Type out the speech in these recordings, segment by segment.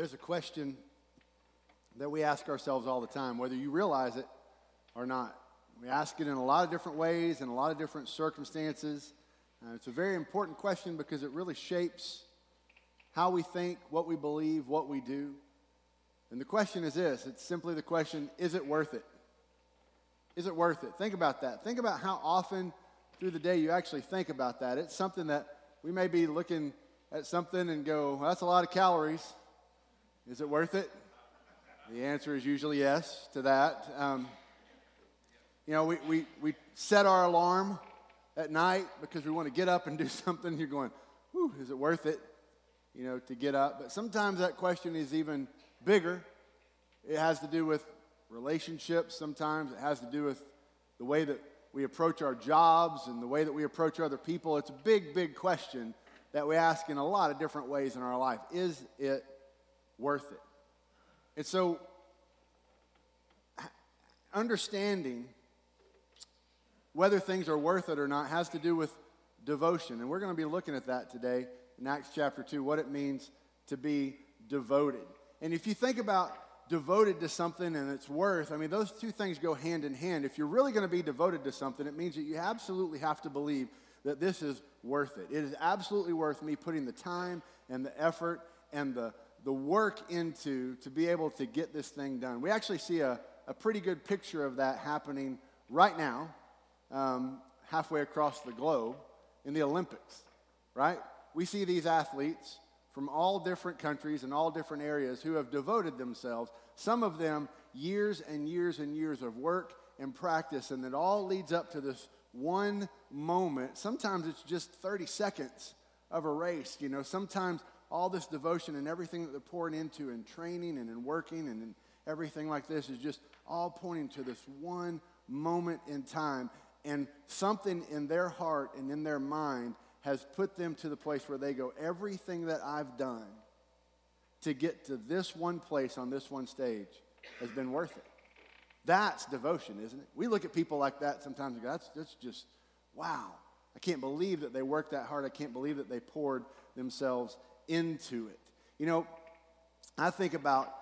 There's a question that we ask ourselves all the time, whether you realize it or not. We ask it in a lot of different ways, in a lot of different circumstances. It's a very important question because it really shapes how we think, what we believe, what we do. And the question is this. It's simply the question, is it worth it? Is it worth it? Think about that. Think about how often through the day you actually think about that. It's something that we may be looking at something and go, well, that's a lot of calories. Is it worth it? The answer is usually yes to that. You know, we set our alarm at night because we want to get up and do something. You're going, whew, is it worth it, you know, to get up? But sometimes that question is even bigger. It has to do with relationships sometimes. It has to do with the way that we approach our jobs and the way that we approach other people. It's a big, big question that we ask in a lot of different ways in our life. Is it worth it? And so understanding whether things are worth it or not has to do with devotion. And we're going to be looking at that today in Acts chapter 2, what it means to be devoted. And if you think about devoted to something and its worth, I mean, those two things go hand in hand. If you're really going to be devoted to something, it means that you absolutely have to believe that this is worth it. It is absolutely worth me putting the time and the effort and the work into to be able to get this thing done. We actually see a pretty good picture of that happening right now. Halfway across the globe in the Olympics, right? We see these athletes from all different countries and all different areas who have devoted themselves, some of them years and years and years of work and practice, and it all leads up to this one moment. Sometimes it's just 30 seconds of a race, you know. Sometimes all this devotion and everything that they're pouring into in training and in working and in everything like this is just all pointing to this one moment in time. And something in their heart and in their mind has put them to the place where they go, everything that I've done to get to this one place on this one stage has been worth it. That's devotion, isn't it? We look at people like that sometimes and go, that's just, wow. I can't believe that they worked that hard. I can't believe that they poured themselves into it. You know, I think about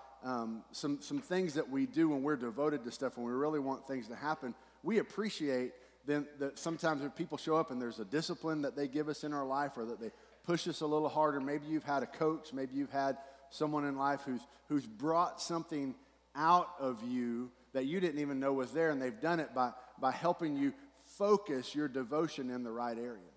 some things that we do when we're devoted to stuff, when we really want things to happen. We appreciate then that sometimes when people show up and there's a discipline that they give us in our life or that they push us a little harder. Maybe you've had a coach. Maybe you've had someone in life who's brought something out of you that you didn't even know was there, and they've done it by helping you focus your devotion in the right areas.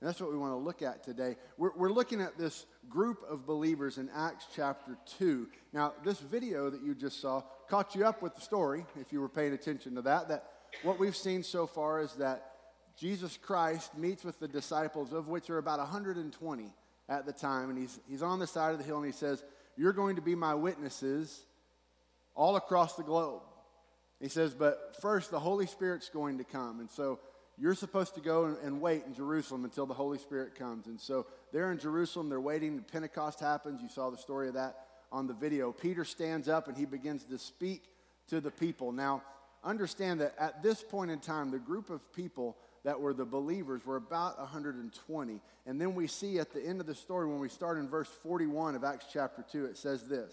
And that's what we want to look at today. We're looking at this group of believers in Acts chapter 2. Now, this video that you just saw caught you up with the story, if you were paying attention to that. What we've seen so far is that Jesus Christ meets with the disciples, of which are about 120 at the time, and he's on the side of the hill, and he says, you're going to be my witnesses all across the globe. He says, but first, the Holy Spirit's going to come, and so you're supposed to go and wait in Jerusalem until the Holy Spirit comes. And so they're in Jerusalem, they're waiting, the Pentecost happens. You saw the story of that on the video. Peter stands up, and he begins to speak to the people. Now, understand that at this point in time, the group of people that were the believers were about 120. And then we see at the end of the story, when we start in verse 41 of Acts chapter 2, it says this.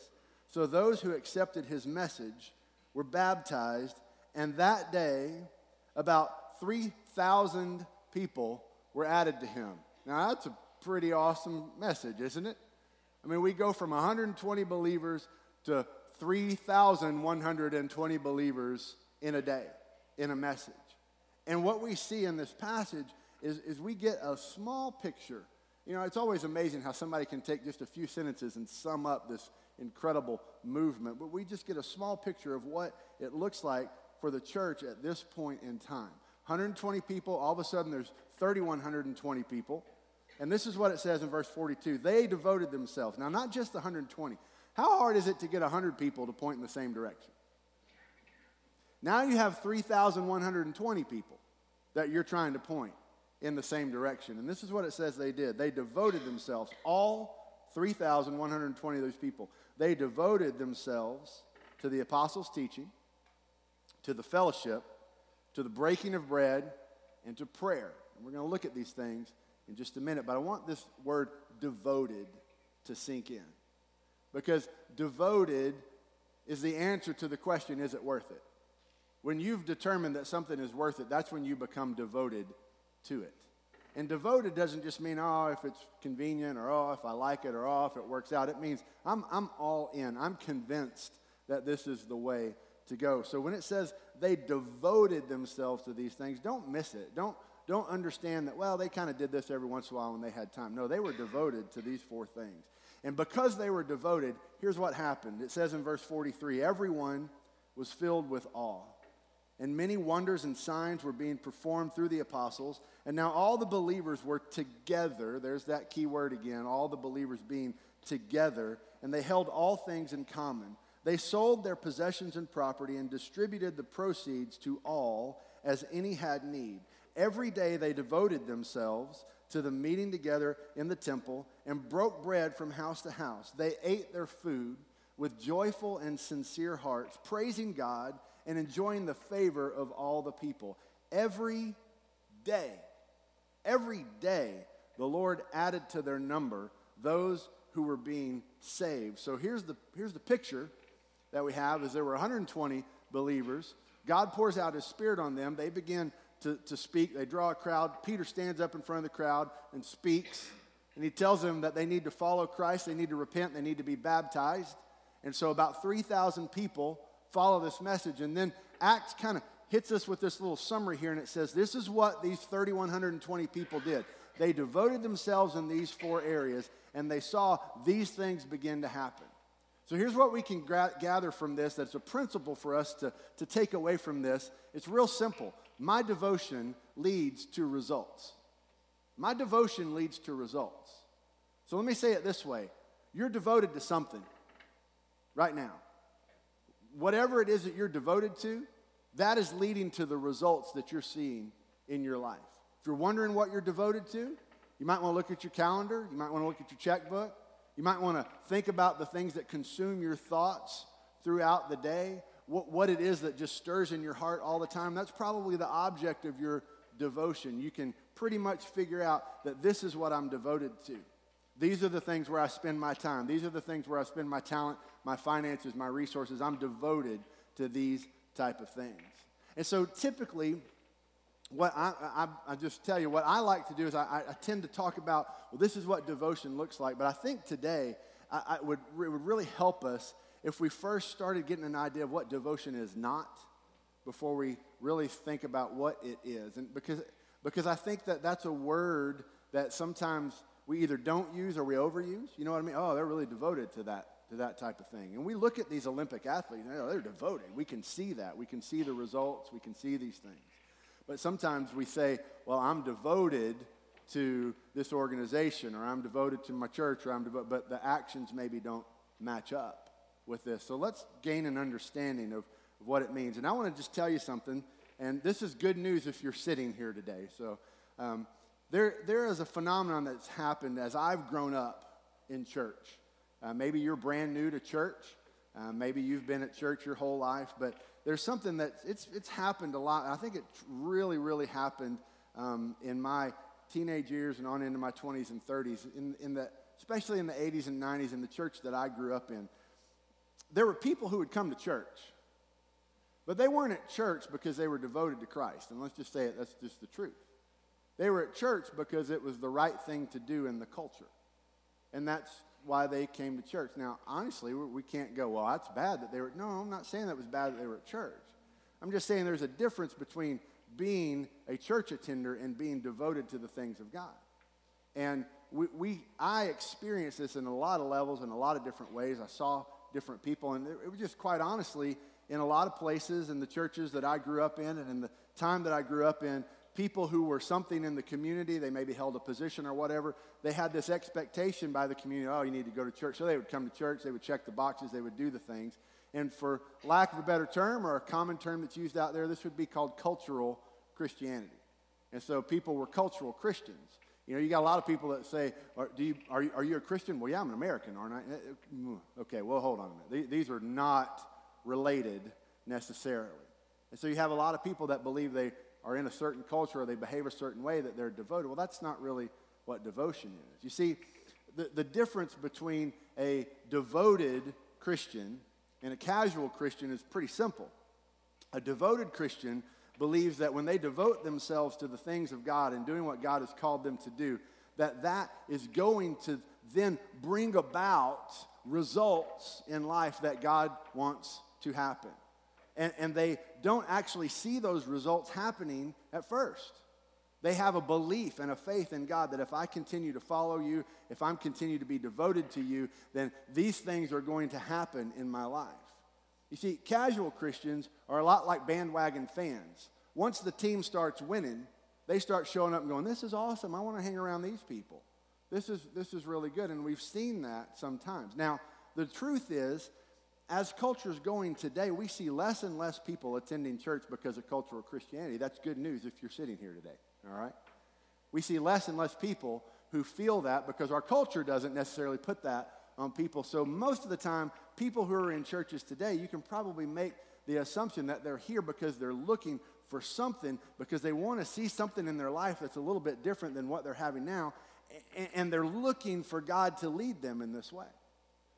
So those who accepted his message were baptized, and that day about 3,000 people were added to him. Now that's a pretty awesome message, isn't it? I mean, we go from 120 believers to 3,120 believers in a day, in a message. And what we see in this passage is we get a small picture. You know, it's always amazing how somebody can take just a few sentences and sum up this incredible movement. But we just get a small picture of what it looks like for the church at this point in time. 120 people, all of a sudden there's 3,120 people. And this is what it says in verse 42. They devoted themselves. Now, not just the 120. How hard is it to get 100 people to point in the same direction? Now you have 3,120 people that you're trying to point in the same direction. And this is what it says they did. They devoted themselves, all 3,120 of those people. They devoted themselves to the apostles' teaching, to the fellowship, to the breaking of bread, and to prayer. And we're going to look at these things in just a minute. But I want this word devoted to sink in. Because devoted is the answer to the question, is it worth it? When you've determined that something is worth it, that's when you become devoted to it. And devoted doesn't just mean, oh, if it's convenient, or oh, if I like it, or oh, if it works out. It means I'm all in. I'm convinced that this is the way to go. So when it says they devoted themselves to these things, don't miss it. Don't understand that, well, they kind of did this every once in a while when they had time. No, they were devoted to these four things. And because they were devoted, here's what happened. It says in verse 43, everyone was filled with awe. And many wonders and signs were being performed through the apostles. And now all the believers were together. There's that key word again, all the believers being together. And they held all things in common. They sold their possessions and property and distributed the proceeds to all as any had need. Every day they devoted themselves to the meeting together in the temple and broke bread from house to house. They ate their food with joyful and sincere hearts, praising God and enjoying the favor of all the people. Every day, the Lord added to their number those who were being saved. So here's the picture that we have, is there were 120 believers. God pours out his Spirit on them. They begin to speak. They draw a crowd. Peter stands up in front of the crowd and speaks. And he tells them that they need to follow Christ. They need to repent. They need to be baptized. And so about 3,000 people follow this message. And then Acts kind of hits us with this little summary here, and it says this is what these 3,120 people did. They devoted themselves in these four areas, and they saw these things begin to happen. So here's what we can gather from this that's a principle for us to take away from this. It's real simple. My devotion leads to results. My devotion leads to results. So let me say it this way. You're devoted to something right now. Whatever it is that you're devoted to, that is leading to the results that you're seeing in your life. If you're wondering what you're devoted to, you might want to look at your calendar. You might want to look at your checkbook. You might want to think about the things that consume your thoughts throughout the day, what it is that just stirs in your heart all the time. That's probably the object of your devotion. You can pretty much figure out that this is what I'm devoted to. These are the things where I spend my time. These are the things where I spend my talent, my finances, my resources. I'm devoted to these type of things. And so typically, what I just tell you, what I like to do is I tend to talk about, well, this is what devotion looks like. But I think today it would really help us if we first started getting an idea of what devotion is not before we really think about what it is. And because I think that that's a word that sometimes we either don't use or we overuse. You know what I mean? Oh, they're really devoted to that type of thing. And we look at these Olympic athletes, and they're devoted. We can see that. We can see the results. We can see these things. But sometimes we say, well, I'm devoted to this organization, or I'm devoted to my church, or but the actions maybe don't match up with this. So let's gain an understanding of what it means. And I want to just tell you something, and this is good news if you're sitting here today. So There is a phenomenon that's happened as I've grown up in church. Maybe you're brand new to church. Maybe you've been at church your whole life. But there's something that's happened a lot. I think it really, really happened in my teenage years and on into my 20s and 30s, especially in the 80s and 90s in the church that I grew up in. There were people who would come to church, but they weren't at church because they were devoted to Christ. And let's just say it, that's just the truth. They were at church because it was the right thing to do in the culture. And that's why they came to church. Now, honestly, we can't go, well, that's bad that they were. No, I'm not saying that was bad that they were at church. I'm just saying there's a difference between being a church attender and being devoted to the things of God. And I experienced this in a lot of levels, in a lot of different ways. I saw different people, and it was just quite honestly, in a lot of places, in the churches that I grew up in and in the time that I grew up in, people who were something in the community, they maybe held a position or whatever, they had this expectation by the community, oh, you need to go to church. So they would come to church, they would check the boxes, they would do the things. And for lack of a better term, or a common term that's used out there, this would be called cultural Christianity. And so people were cultural Christians. You know, you got a lot of people that say, are you a Christian? Well, yeah, I'm an American, aren't I? Okay, well, hold on a minute. These are not related necessarily. And so you have a lot of people that believe they are in a certain culture or they behave a certain way that they're devoted. Well, that's not really what devotion is. You see, the difference between a devoted Christian and a casual Christian is pretty simple. A devoted Christian believes that when they devote themselves to the things of God and doing what God has called them to do, that is going to then bring about results in life that God wants to happen. And they don't actually see those results happening at first. They have a belief and a faith in God that if I continue to follow you, if I continue to be devoted to you, then these things are going to happen in my life. You see, casual Christians are a lot like bandwagon fans. Once the team starts winning, they start showing up and going, this is awesome. I want to hang around these people. This is really good. And we've seen that sometimes. Now, the truth is, as culture's going today, we see less and less people attending church because of cultural Christianity. That's good news if you're sitting here today, all right? We see less and less people who feel that because our culture doesn't necessarily put that on people. So most of the time, people who are in churches today, you can probably make the assumption that they're here because they're looking for something, because they want to see something in their life that's a little bit different than what they're having now, and they're looking for God to lead them in this way.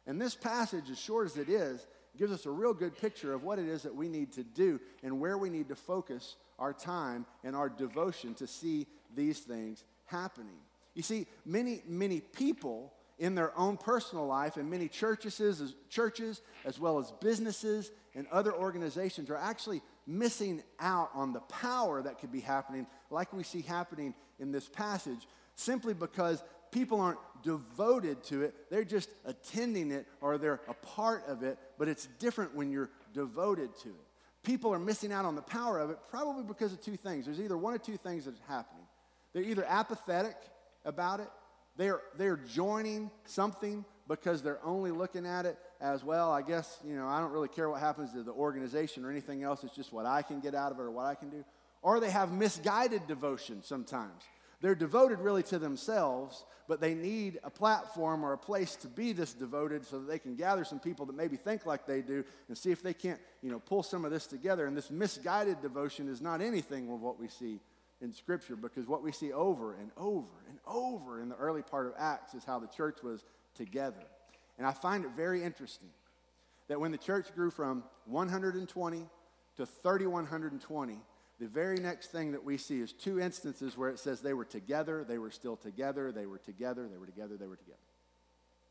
And this passage, as short as it is, gives us a real good picture of what it is that we need to do and where we need to focus our time and our devotion to see these things happening. You see, many people in their own personal life, and many churches as well as businesses and other organizations are actually missing out on the power that could be happening, like we see happening in this passage, simply because people aren't devoted to it. They're just attending it, or they're a part of it, but it's different when you're devoted to it. People are missing out on the power of it probably because of two things. There's either one of two things that's happening. They're either apathetic about it. They're joining something because they're only looking at it as, well, I guess, you know, I don't really care what happens to the organization or anything else. It's just what I can get out of it or what I can do. Or they have misguided devotion sometimes. They're devoted really to themselves, but they need a platform or a place to be this devoted so that they can gather some people that maybe think like they do and see if they can't, you know, pull some of this together. And this misguided devotion is not anything of what we see in Scripture, because what we see over and over and over in the early part of Acts is how the church was together. And I find it very interesting that when the church grew from 120 to 3,120, the very next thing that we see is two instances where it says they were together, they were still together, they were together, they were together, they were together.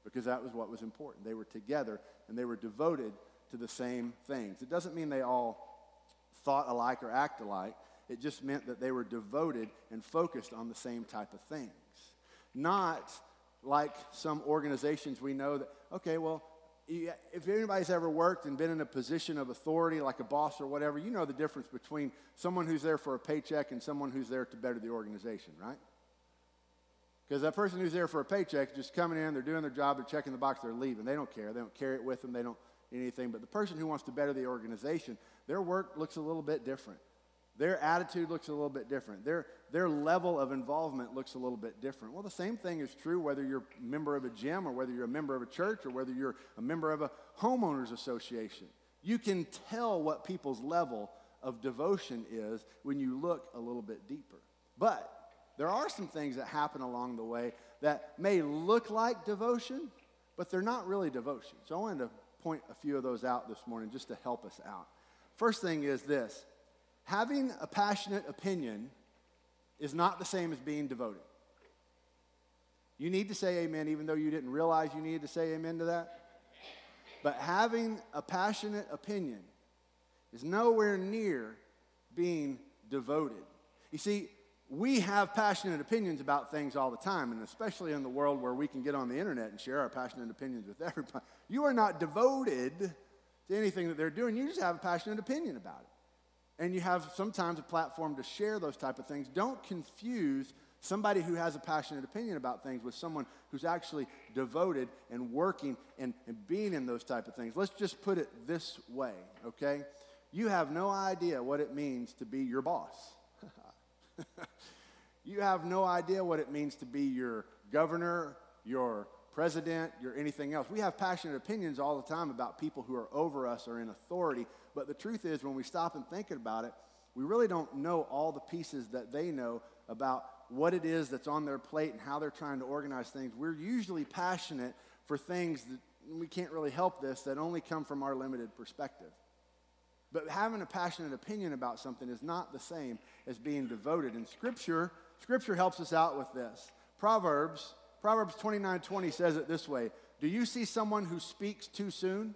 Because that was what was important. They were together and they were devoted to the same things. It doesn't mean they all thought alike or act alike. It just meant that they were devoted and focused on the same type of things. Not like some organizations we know that, okay, well, if anybody's ever worked and been in a position of authority, like a boss or whatever, you know the difference between someone who's there for a paycheck and someone who's there to better the organization, right? Because that person who's there for a paycheck, just coming in, they're doing their job, they're checking the box, they're leaving. They don't care. They don't carry it with them. They don't do anything. But the person who wants to better the organization, their work looks a little bit different. Their attitude looks a little bit different. Their level of involvement looks a little bit different. Well, the same thing is true whether you're a member of a gym or whether you're a member of a church or whether you're a member of a homeowners association. You can tell what people's level of devotion is when you look a little bit deeper. But there are some things that happen along the way that may look like devotion, but they're not really devotion. So I wanted to point a few of those out this morning just to help us out. First thing is this. Having a passionate opinion is not the same as being devoted. You need to say amen, even though you didn't realize you needed to say amen to that. But having a passionate opinion is nowhere near being devoted. You see, we have passionate opinions about things all the time, and especially in the world where we can get on the internet and share our passionate opinions with everybody. You are not devoted to anything that they're doing. You just have a passionate opinion about it. And you have sometimes a platform to share those type of things. Don't confuse somebody who has a passionate opinion about things with someone who's actually devoted and working and being in those type of things. Let's just put it this way, okay? You have no idea what it means to be your boss. You have no idea what it means to be your governor, your president, your anything else. We have passionate opinions all the time about people who are over us or in authority. But the truth is, when we stop and think about it, we really don't know all the pieces that they know about what it is that's on their plate and how they're trying to organize things. We're usually passionate for things that we can't really help this, that only come from our limited perspective. But having a passionate opinion about something is not the same as being devoted. And Scripture helps us out with this. Proverbs 29:20 says it this way, "Do you see someone who speaks too soon?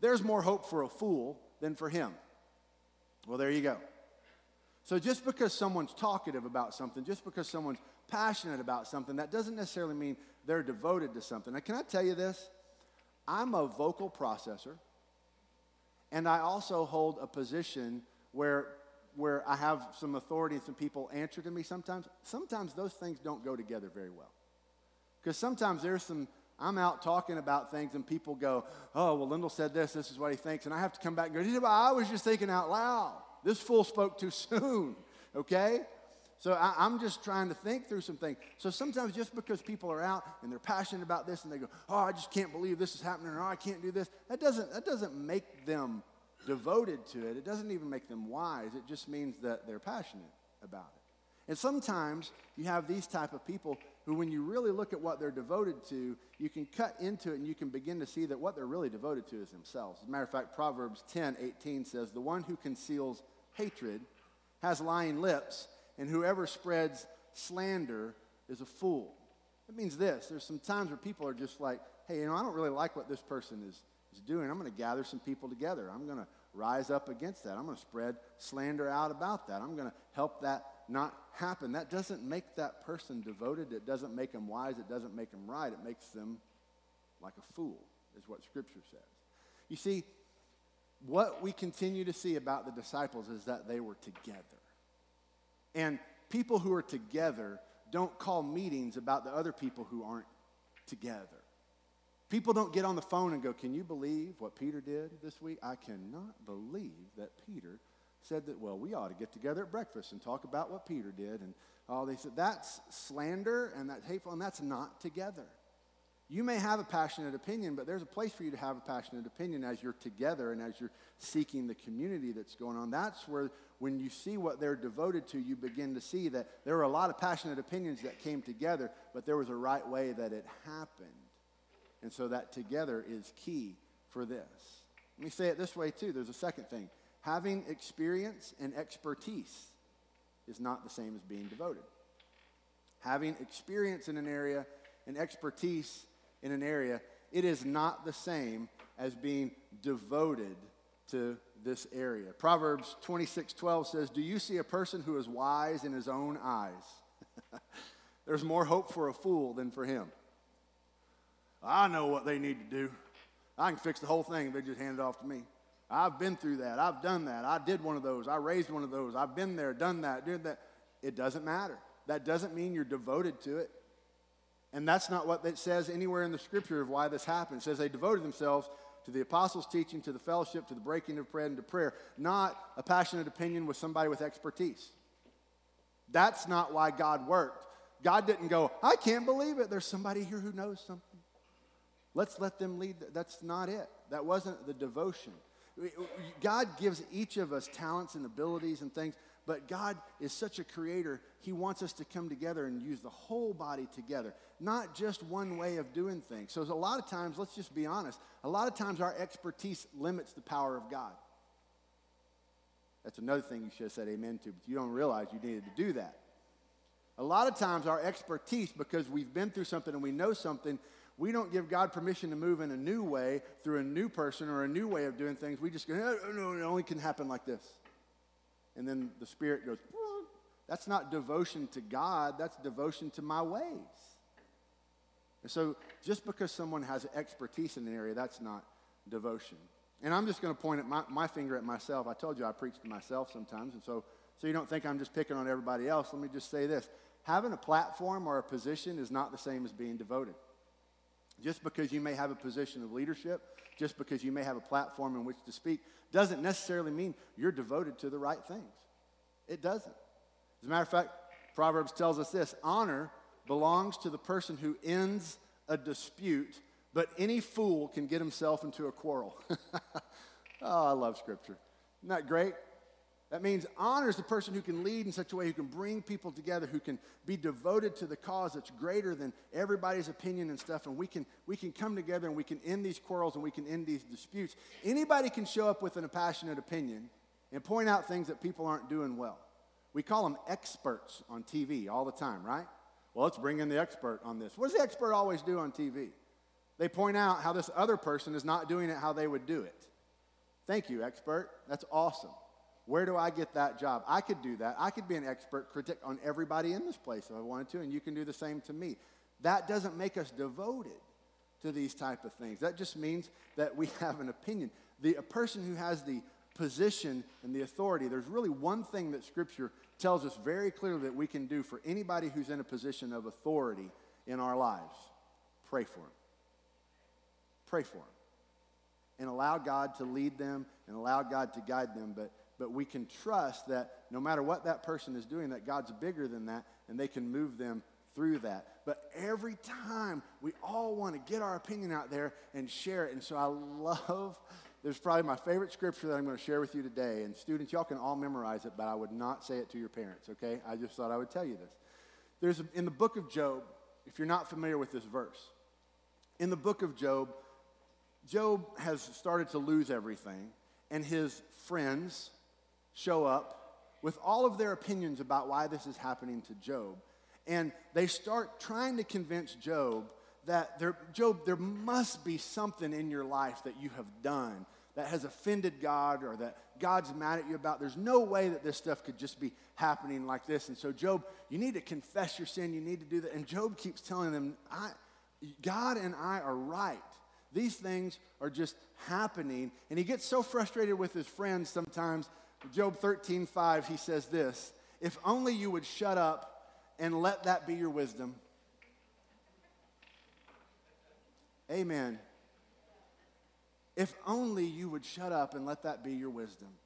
There's more hope for a fool than for him." Well, there you go. So just because someone's talkative about something, just because someone's passionate about something, that doesn't necessarily mean they're devoted to something. Now, can I tell you this? I'm a vocal processor, and I also hold a position where I have some authority and some people answer to me sometimes. Sometimes those things don't go together very well. Because sometimes I'm out talking about things and people go, "Oh, well, Lyndall said this, this is what he thinks," and I have to come back and go, "Well, I was just thinking out loud. This fool spoke too soon," okay? So I'm just trying to think through some things. So sometimes just because people are out and they're passionate about this and they go, "Oh, I just can't believe this is happening," or "Oh, I can't do this," that doesn't make them devoted to it. It doesn't even make them wise. It just means that they're passionate about it. And sometimes you have these type of people who, when you really look at what they're devoted to, you can cut into it and you can begin to see that what they're really devoted to is themselves. As a matter of fact, Proverbs 10:18 says, "The one who conceals hatred has lying lips, and whoever spreads slander is a fool." That means this. There's some times where people are just like, "Hey, I don't really like what this person is doing. I'm going to gather some people together. I'm going to rise up against that. I'm going to spread slander out about that. I'm going to help that not happen." That doesn't make that person devoted. It doesn't make them wise. It doesn't make them right. It makes them like a fool, is what Scripture says. You see, what we continue to see about the disciples is that they were together. And people who are together don't call meetings about the other people who aren't together. People don't get on the phone and go, "Can you believe what Peter did this week? I cannot believe that Peter said that, well, we ought to get together at breakfast and talk about what Peter did." And all they said, that's slander and that's hateful, and that's not together. You may have a passionate opinion, but there's a place for you to have a passionate opinion as you're together and as you're seeking the community that's going on. That's where, when you see what they're devoted to, you begin to see that there were a lot of passionate opinions that came together, but there was a right way that it happened. And so that together is key for this. Let me say it this way, too. There's a second thing. Having experience and expertise is not the same as being devoted. Having experience in an area and expertise in an area, it is not the same as being devoted to this area. Proverbs 26:12 says, "Do you see a person who is wise in his own eyes? There's more hope for a fool than for him." I know what they need to do. I can fix the whole thing if they just hand it off to me. I've been through that. I've done that. I did one of those. I raised one of those. I've been there, done that, did that. It doesn't matter. That doesn't mean you're devoted to it. And that's not what it says anywhere in the Scripture of why this happened. It says they devoted themselves to the apostles' teaching, to the fellowship, to the breaking of bread, and to prayer. Not a passionate opinion with somebody with expertise. That's not why God worked. God didn't go, "I can't believe it. There's somebody here who knows something. Let's let them lead." That's not it. That wasn't the devotion. God gives each of us talents and abilities and things, but God is such a creator, He wants us to come together and use the whole body together, not just one way of doing things. So a lot of times, let's just be honest, a lot of times our expertise limits the power of God. That's another thing you should have said amen to, but you don't realize you needed to do that. A lot of times our expertise, because we've been through something and we know something, we don't give God permission to move in a new way through a new person or a new way of doing things. We just go, no, it only can happen like this. And then the Spirit goes, that's not devotion to God. That's devotion to my ways. And so just because someone has expertise in an area, that's not devotion. And I'm just going to point at my finger at myself. I told you I preach to myself sometimes. And so you don't think I'm just picking on everybody else. Let me just say this. Having a platform or a position is not the same as being devoted. Just because you may have a position of leadership, just because you may have a platform in which to speak, doesn't necessarily mean you're devoted to the right things. It doesn't. As a matter of fact, Proverbs tells us this, honor belongs to the person who ends a dispute, but any fool can get himself into a quarrel. Oh, I love Scripture. Isn't that great? That means honor is the person who can lead in such a way, who can bring people together, who can be devoted to the cause that's greater than everybody's opinion and stuff. And we can come together and we can end these quarrels and we can end these disputes. Anybody can show up with an passionate opinion and point out things that people aren't doing well. We call them experts on TV all the time, right? Well, let's bring in the expert on this. What does the expert always do on TV? They point out how this other person is not doing it how they would do it. Thank you, expert. That's awesome. Where do I get that job? I could do that. I could be an expert critic on everybody in this place if I wanted to, and you can do the same to me. That doesn't make us devoted to these type of things. That just means that we have an opinion. A person who has the position and the authority, there's really one thing that Scripture tells us very clearly that we can do for anybody who's in a position of authority in our lives. Pray for them. Pray for them. And allow God to lead them and allow God to guide them, but we can trust that no matter what that person is doing, that God's bigger than that, and they can move them through that. But every time, we all want to get our opinion out there and share it. And so I love, there's probably my favorite scripture that I'm going to share with you today. And students, y'all can all memorize it, but I would not say it to your parents, okay? I just thought I would tell you this. In the book of Job, if you're not familiar with this verse, in the book of Job, Job has started to lose everything, and his friends show up with all of their opinions about why this is happening to Job. And they start trying to convince Job that, Job, there must be something in your life that you have done that has offended God or that God's mad at you about. There's no way that this stuff could just be happening like this. And so, Job, you need to confess your sin. You need to do that. And Job keeps telling them, God and I are right. These things are just happening. And he gets so frustrated with his friends sometimes. Job 13:5, he says this, "If only you would shut up and let that be your wisdom." Amen. If only you would shut up and let that be your wisdom.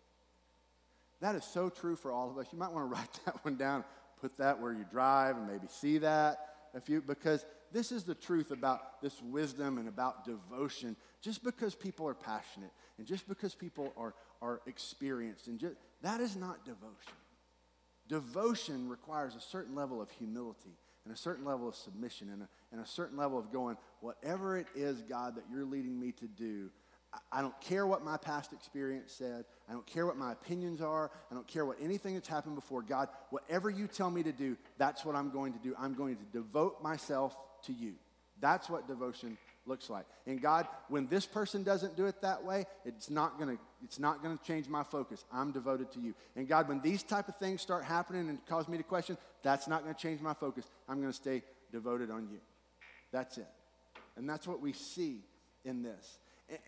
That is so true for all of us. You might want to write that one down, put that where you drive, and maybe see that. Because this is the truth about this wisdom and about devotion. Just because people are passionate and just because people are experienced, and that is not devotion. Devotion requires a certain level of humility and a certain level of submission and a certain level of going, whatever it is, God, that you're leading me to do, I don't care what my past experience said. I don't care what my opinions are. I don't care what anything that's happened before. God, whatever you tell me to do, that's what I'm going to do. I'm going to devote myself to you. That's what devotion looks like. And God, when this person doesn't do it that way, it's not going to change my focus. I'm devoted to you. And God, when these type of things start happening and cause me to question, that's not going to change my focus. I'm going to stay devoted on you. That's it. And that's what we see in this.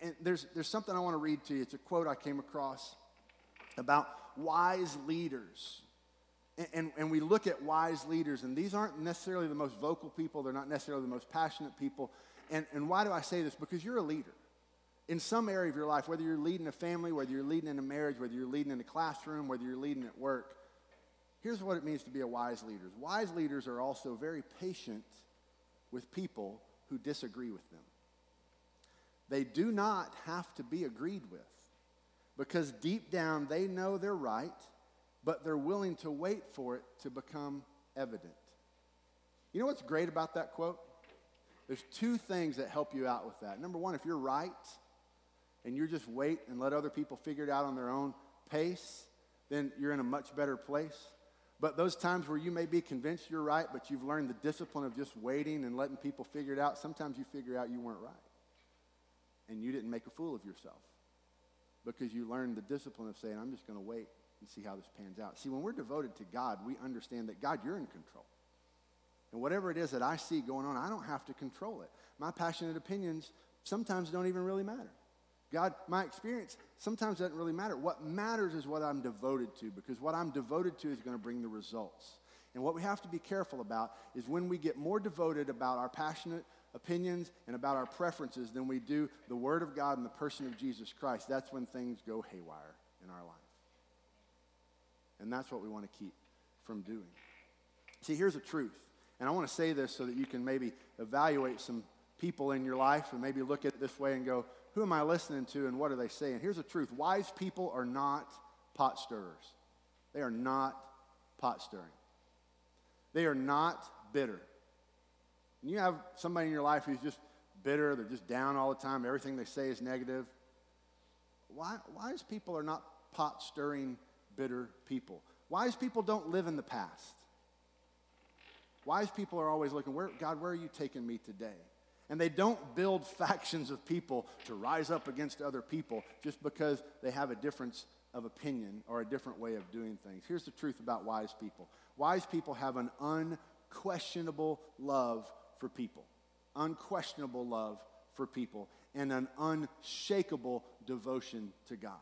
And there's something I want to read to you. It's a quote I came across about wise leaders. And we look at wise leaders, and these aren't necessarily the most vocal people. They're not necessarily the most passionate people. And why do I say this? Because you're a leader. In some area of your life, whether you're leading a family, whether you're leading in a marriage, whether you're leading in a classroom, whether you're leading at work, here's what it means to be a wise leader. Wise leaders are also very patient with people who disagree with them. They do not have to be agreed with, because deep down they know they're right, but they're willing to wait for it to become evident. You know what's great about that quote? There's two things that help you out with that. Number one, if you're right and you just wait and let other people figure it out on their own pace, then you're in a much better place. But those times where you may be convinced you're right, but you've learned the discipline of just waiting and letting people figure it out, sometimes you figure out you weren't right. And you didn't make a fool of yourself, because you learned the discipline of saying, I'm just going to wait and see how this pans out. See, when we're devoted to God, we understand that, God, you're in control. And whatever it is that I see going on, I don't have to control it. My passionate opinions sometimes don't even really matter. God, my experience sometimes doesn't really matter. What matters is what I'm devoted to, because what I'm devoted to is going to bring the results. And what we have to be careful about is when we get more devoted about our passionate opinions and about our preferences than we do the Word of God and the person of Jesus Christ, that's when things go haywire in our life. And that's what we want to keep from doing. See, here's the truth. And I want to say this so that you can maybe evaluate some people in your life and maybe look at it this way and go, who am I listening to and what are they saying? Here's the truth. Wise people are not pot stirrers. They are not pot stirring. They are not bitter. And you have somebody in your life who's just bitter, they're just down all the time, everything they say is negative. Wise people are not pot-stirring, bitter people. Wise people don't live in the past. Wise people are always looking, God, where are you taking me today? And they don't build factions of people to rise up against other people just because they have a difference of opinion or a different way of doing things. Here's the truth about wise people. Wise people have an unquestionable love for people. Unquestionable love for people and an unshakable devotion to God.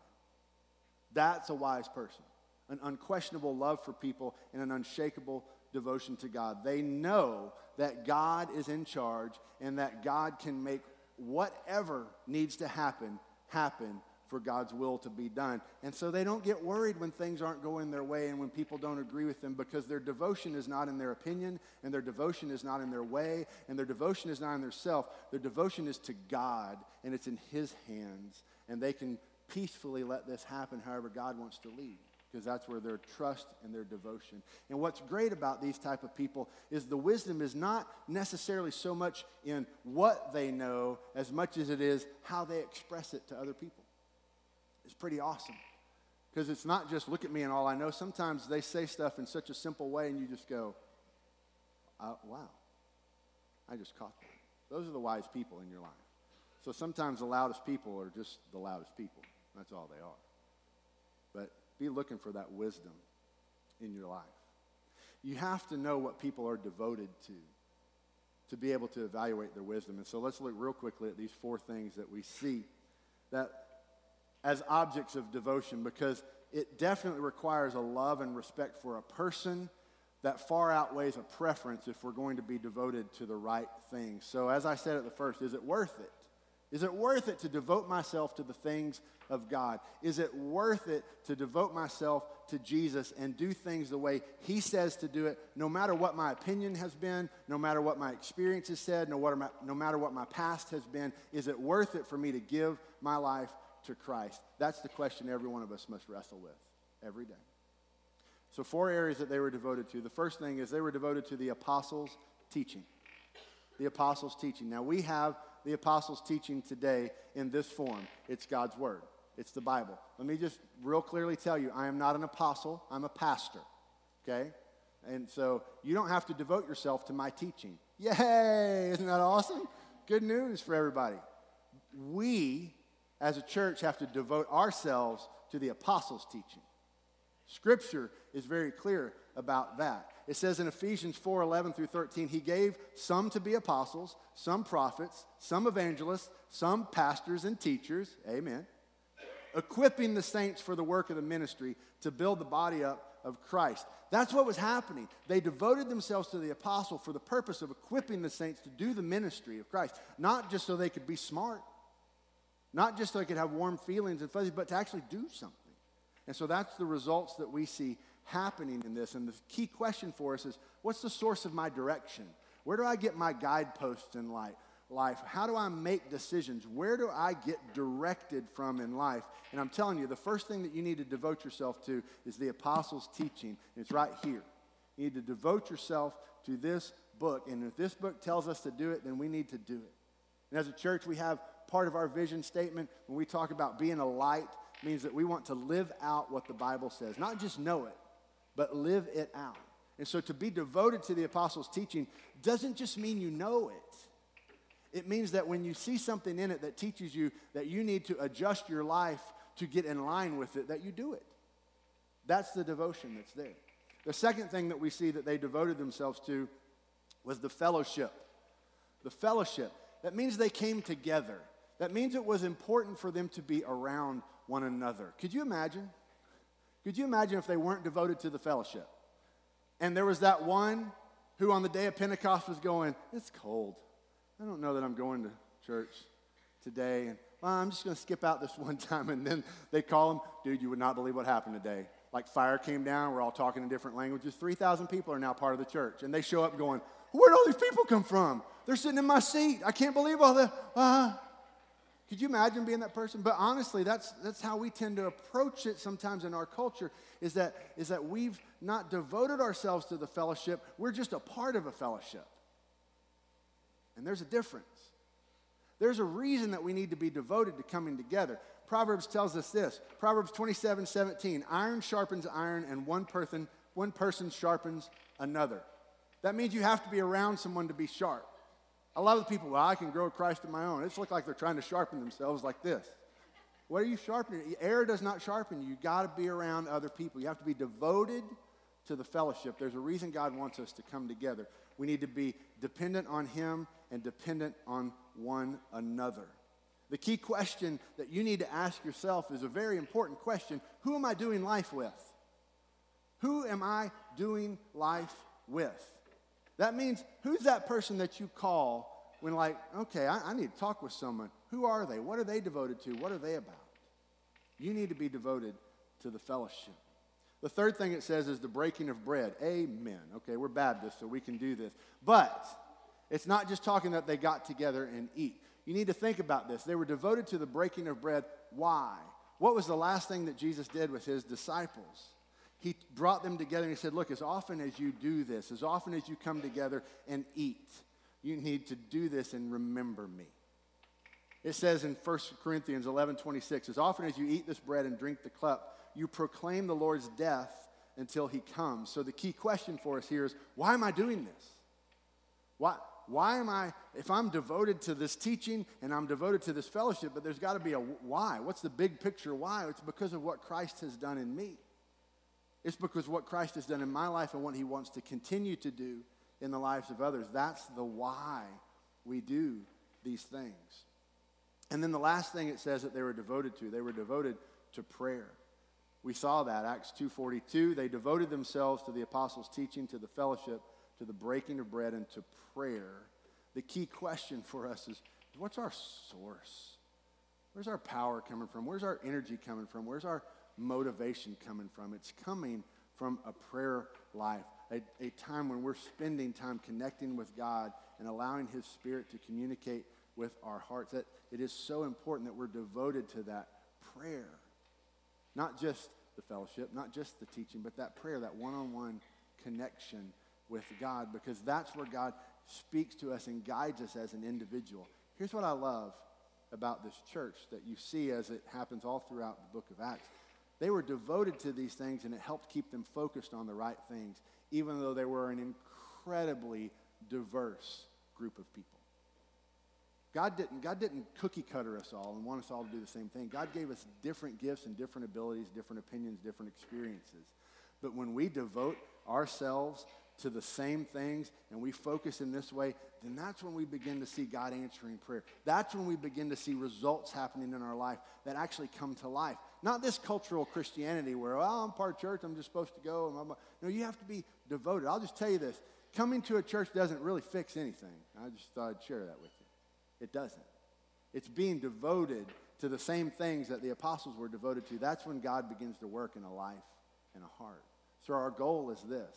That's a wise person. An unquestionable love for people and an unshakable devotion to God. They know that God is in charge and that God can make whatever needs to happen for God's will to be done. And so they don't get worried when things aren't going their way and when people don't agree with them, because their devotion is not in their opinion, and their devotion is not in their way, and their devotion is not in their self. Their devotion is to God, and it's in His hands. And they can peacefully let this happen however God wants to lead, because that's where their trust and their devotion. And what's great about these type of people is the wisdom is not necessarily so much in what they know as much as it is how they express it to other people. It's pretty awesome, because it's not just look at me and all I know. Sometimes they say stuff in such a simple way and you just go, wow, I just caught that. Those are the wise people in your life. So sometimes the loudest people are just the loudest people. That's all they are. But be looking for that wisdom in your life. You have to know what people are devoted to be able to evaluate their wisdom. And so let's look real quickly at these four things that we see that as objects of devotion, because it definitely requires a love and respect for a person that far outweighs a preference if we're going to be devoted to the right thing. So as I said at the first, is it worth it? Is it worth it to devote myself to the things of God? Is it worth it to devote myself to Jesus and do things the way He says to do it, no matter what my opinion has been, no matter what my experience has said, no matter what my past has been? Is it worth it for me to give my life to Christ? That's the question every one of us must wrestle with every day. So four areas that they were devoted to. The first thing is they were devoted to the apostles' teaching. The apostles' teaching. Now we have the apostles' teaching today in this form. It's God's word. It's the Bible. Let me just real clearly tell you, I am not an apostle. I'm a pastor, okay? And so you don't have to devote yourself to my teaching. Yay! Isn't that awesome? Good news for everybody. We, as a church, have to devote ourselves to the apostles' teaching. Scripture is very clear about that. It says in Ephesians 4:11 through 13, He gave some to be apostles, some prophets, some evangelists, some pastors and teachers, amen, equipping the saints for the work of the ministry to build the body up of Christ. That's what was happening. They devoted themselves to the apostle for the purpose of equipping the saints to do the ministry of Christ, not just so they could be smart, not just so they could have warm feelings and fuzzy, but to actually do something. And so that's the results that we see happening in this. And the key question for us is, what's the source of my direction? Where do I get my guideposts in life? How do I make decisions? Where do I get directed from in life? And I'm telling you, the first thing that you need to devote yourself to is the apostles' teaching. And it's right here. You need to devote yourself to this book. And if this book tells us to do it, then we need to do it. And as a church, we have part of our vision statement when we talk about being a light. Means that we want to live out what the Bible says. Not just know it, but live it out. And so to be devoted to the apostles' teaching doesn't just mean you know it. It means that when you see something in it that teaches you that you need to adjust your life to get in line with it, that you do it. That's the devotion that's there. The second thing that we see that they devoted themselves to was the fellowship. The fellowship. That means they came together. That means it was important for them to be around one another. Could you imagine? Could you imagine if they weren't devoted to the fellowship? And there was that one who on the day of Pentecost was going, it's cold. I don't know that I'm going to church today. And well, I'm just going to skip out this one time. And then they call him, dude, you would not believe what happened today. Like fire came down. We're all talking in different languages. 3,000 people are now part of the church. And they show up going, where did all these people come from? They're sitting in my seat. I can't believe all the. Could you imagine being that person? But honestly, that's how we tend to approach it sometimes in our culture, is that we've not devoted ourselves to the fellowship. We're just a part of a fellowship. And there's a difference. There's a reason that we need to be devoted to coming together. Proverbs tells us this. Proverbs 27:17. Iron sharpens iron, and one person sharpens another. That means you have to be around someone to be sharp. A lot of people, well, I can grow Christ on my own. It's looked like they're trying to sharpen themselves like this. What are you sharpening? Air does not sharpen you. You've got to be around other people. You have to be devoted to the fellowship. There's a reason God wants us to come together. We need to be dependent on Him and dependent on one another. The key question that you need to ask yourself is a very important question. Who am I doing life with? Who am I doing life with? That means, who's that person that you call when, like, okay, I need to talk with someone. Who are they? What are they devoted to? What are they about? You need to be devoted to the fellowship. The third thing it says is the breaking of bread. Amen. Okay, we're Baptists, so we can do this. But it's not just talking that they got together and eat. You need to think about this. They were devoted to the breaking of bread. Why? What was the last thing that Jesus did with his disciples? He brought them together and he said, look, as often as you do this, as often as you come together and eat, you need to do this and remember me. It says in 1 Corinthians 11:26, as often as you eat this bread and drink the cup, you proclaim the Lord's death until he comes. So the key question for us here is, why am I doing this? Why am I, if I'm devoted to this teaching and I'm devoted to this fellowship, but there's got to be a why. What's the big picture why? It's because of what Christ has done in me. It's because what Christ has done in my life and what he wants to continue to do in the lives of others. That's the why we do these things. And then the last thing it says that they were devoted to prayer. We saw that, Acts 2:42. They devoted themselves to the apostles' teaching, to the fellowship, to the breaking of bread, and to prayer. The key question for us is, what's our source? Where's our power coming from? Where's our energy coming from? Where's our motivation coming from? It's coming from a prayer life, a time when we're spending time connecting with God and allowing His Spirit to communicate with our hearts. That it is so important that we're devoted to that prayer, not just the fellowship, not just the teaching, but that prayer, that one-on-one connection with God, because that's where God speaks to us and guides us as an individual. Here's what I love about this church that you see as it happens all throughout the book of Acts. They were devoted to these things, and it helped keep them focused on the right things, even though they were an incredibly diverse group of people. God didn't cookie cutter us all and want us all to do the same thing. God gave us different gifts and different abilities, different opinions, different experiences. But when we devote ourselves to the same things and we focus in this way, then that's when we begin to see God answering prayer. That's when we begin to see results happening in our life that actually come to life. Not this cultural Christianity where, well, I'm part of church, I'm just supposed to go. No, you have to be devoted. I'll just tell you this. Coming to a church doesn't really fix anything. I just thought I'd share that with you. It doesn't. It's being devoted to the same things that the apostles were devoted to. That's when God begins to work in a life and a heart. So our goal is this.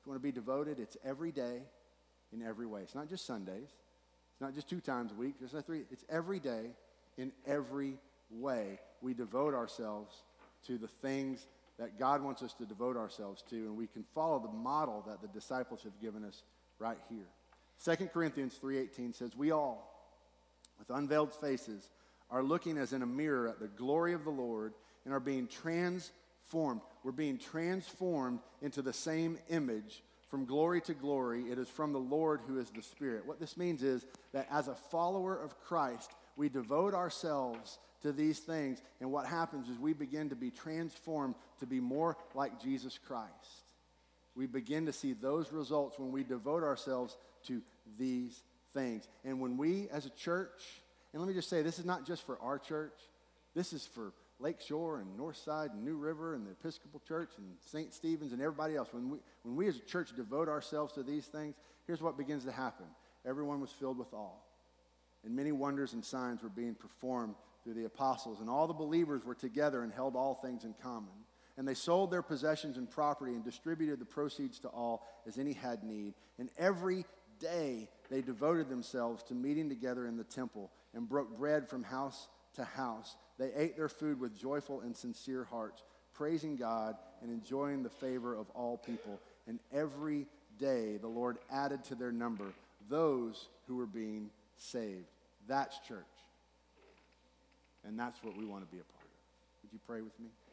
If you want to be devoted, it's every day in every way. It's not just Sundays. It's not just 2 times a week. It's not 3. It's every day in every way. We devote ourselves to the things that God wants us to devote ourselves to, and we can follow the model that the disciples have given us right here. 2 Corinthians 3:18 says, we all, with unveiled faces, are looking as in a mirror at the glory of the Lord and are being transformed. We're being transformed into the same image from glory to glory. It is from the Lord who is the Spirit. What this means is that as a follower of Christ, we devote ourselves to these things, and what happens is we begin to be transformed to be more like Jesus Christ. We begin to see those results when we devote ourselves to these things. And when we as a church, and let me just say, this is not just for our church. This is for Lakeshore and Northside and New River and the Episcopal Church and St. Stephen's and everybody else. When we as a church devote ourselves to these things, here's what begins to happen. Everyone was filled with awe, and many wonders and signs were being performed through the apostles, and all the believers were together and held all things in common. And they sold their possessions and property and distributed the proceeds to all as any had need. And every day they devoted themselves to meeting together in the temple and broke bread from house to house. They ate their food with joyful and sincere hearts, praising God and enjoying the favor of all people. And every day the Lord added to their number those who were being saved. That's church. And that's what we want to be a part of. Would you pray with me?